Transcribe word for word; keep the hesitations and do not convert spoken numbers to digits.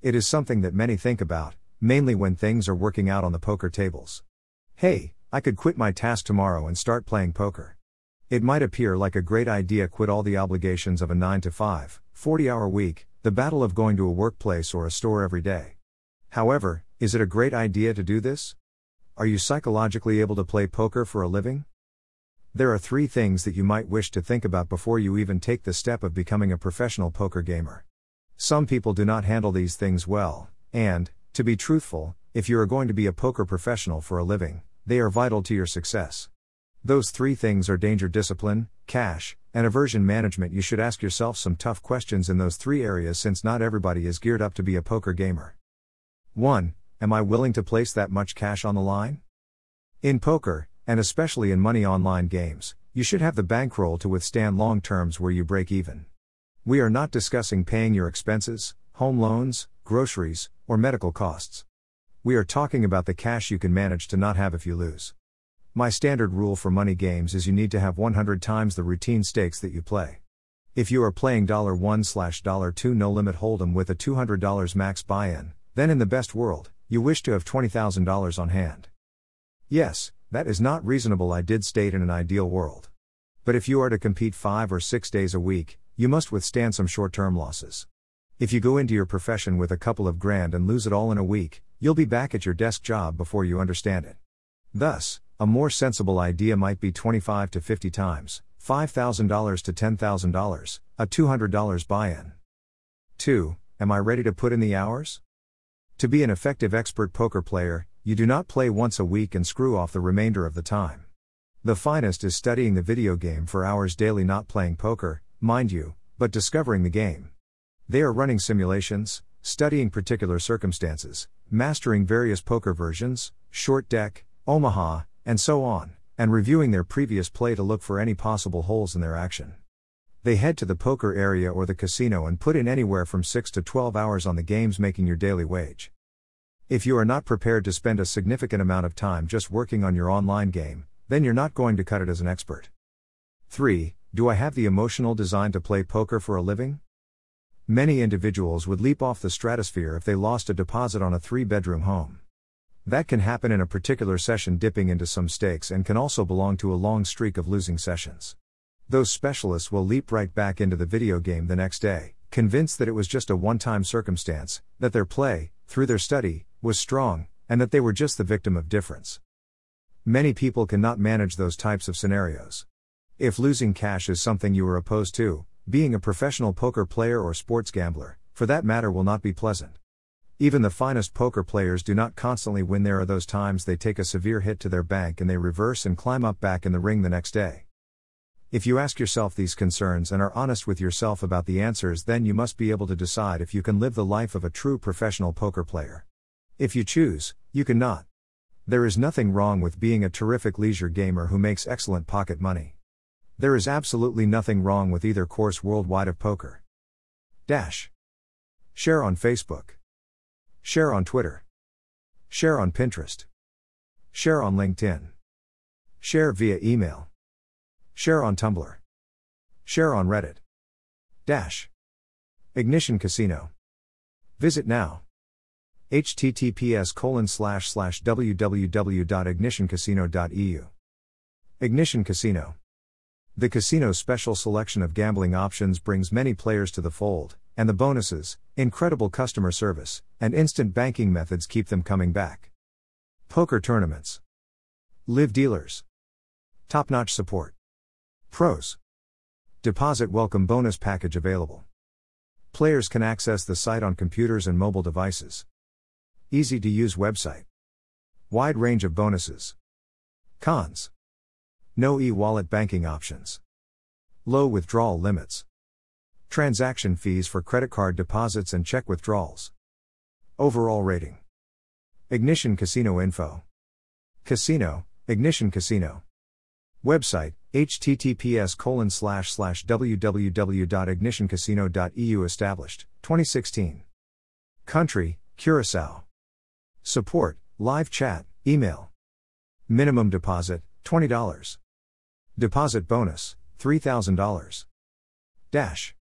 It is something that many think about, mainly when things are working out on the poker tables. Hey, I could quit my task tomorrow and start playing poker. It might appear like a great idea, quit all the obligations of a nine to five, forty-hour week, the battle of going to a workplace or a store every day. However, is it a great idea to do this? Are you psychologically able to play poker for a living? There are three things that you might wish to think about before you even take the step of becoming a professional poker gamer. Some people do not handle these things well, and, to be truthful, if you are going to be a poker professional for a living, they are vital to your success. Those three things are danger discipline, cash, and aversion management. You should ask yourself some tough questions in those three areas, since not everybody is geared up to be a poker gamer. one. Am I willing to place that much cash on the line? In poker, and especially in money online games, you should have the bankroll to withstand long terms where you break even. We are not discussing paying your expenses, home loans, groceries, or medical costs. We are talking about the cash you can manage to not have if you lose. My standard rule for money games is you need to have one hundred times the routine stakes that you play. If you are playing one dollar two no limit hold'em with a two hundred dollars max buy-in, then in the best world, you wish to have twenty thousand dollars on hand. Yes, that is not reasonable. I did state in an ideal world. But if you are to compete five or six days a week, you must withstand some short-term losses. If you go into your profession with a couple of grand and lose it all in a week, you'll be back at your desk job before you understand it. Thus, a more sensible idea might be twenty-five to fifty times, five thousand to ten thousand dollars, a two hundred dollars buy-in. two. Am I ready to put in the hours? To be an effective expert poker player, you do not play once a week and screw off the remainder of the time. The finest is studying the video game for hours daily, not playing poker, mind you, but discovering the game. They are running simulations, studying particular circumstances, mastering various poker versions, short deck, Omaha, and so on, and reviewing their previous play to look for any possible holes in their action. They head to the poker area or the casino and put in anywhere from six to twelve hours on the games, making your daily wage. If you are not prepared to spend a significant amount of time just working on your online game, then you're not going to cut it as an expert. three. Do I have the emotional design to play poker for a living? Many individuals would leap off the stratosphere if they lost a deposit on a three-bedroom home. That can happen in a particular session, dipping into some stakes, and can also belong to a long streak of losing sessions. Those specialists will leap right back into the video game the next day, convinced that it was just a one-time circumstance, that their play, through their study, was strong, and that they were just the victim of difference. Many people cannot manage those types of scenarios. If losing cash is something you are opposed to, being a professional poker player or sports gambler, for that matter, will not be pleasant. Even the finest poker players do not constantly win. There are those times they take a severe hit to their bank and they reverse and climb up back in the ring the next day. If you ask yourself these concerns and are honest with yourself about the answers, then you must be able to decide if you can live the life of a true professional poker player. If you choose, you cannot. There is nothing wrong with being a terrific leisure gamer who makes excellent pocket money. There is absolutely nothing wrong with either course worldwide of poker. Dash. Share on Facebook. Share on Twitter. Share on Pinterest. Share on LinkedIn. Share via email. Share on Tumblr. Share on Reddit. Dash. Ignition Casino. Visit now. H T T P S colon slash slash w w w dot ignition casino dot e u. Ignition Casino. The casino's special selection of gambling options brings many players to the fold, and the bonuses, incredible customer service, and instant banking methods keep them coming back. Poker tournaments. Live dealers. Top-notch support. Pros. Deposit welcome bonus package available. Players can access the site on computers and mobile devices. Easy-to-use website. Wide range of bonuses. Cons. No e-wallet banking options. Low withdrawal limits. Transaction fees for credit card deposits and check withdrawals. Overall rating. Ignition Casino info. Casino, Ignition Casino. Website, H T T P S colon slash slash w w w dot ignition casino dot e u. Established, twenty sixteen. Country, Curaçao. Support, live chat, email. Minimum deposit, twenty dollars. Deposit bonus, three thousand dollars. Dash.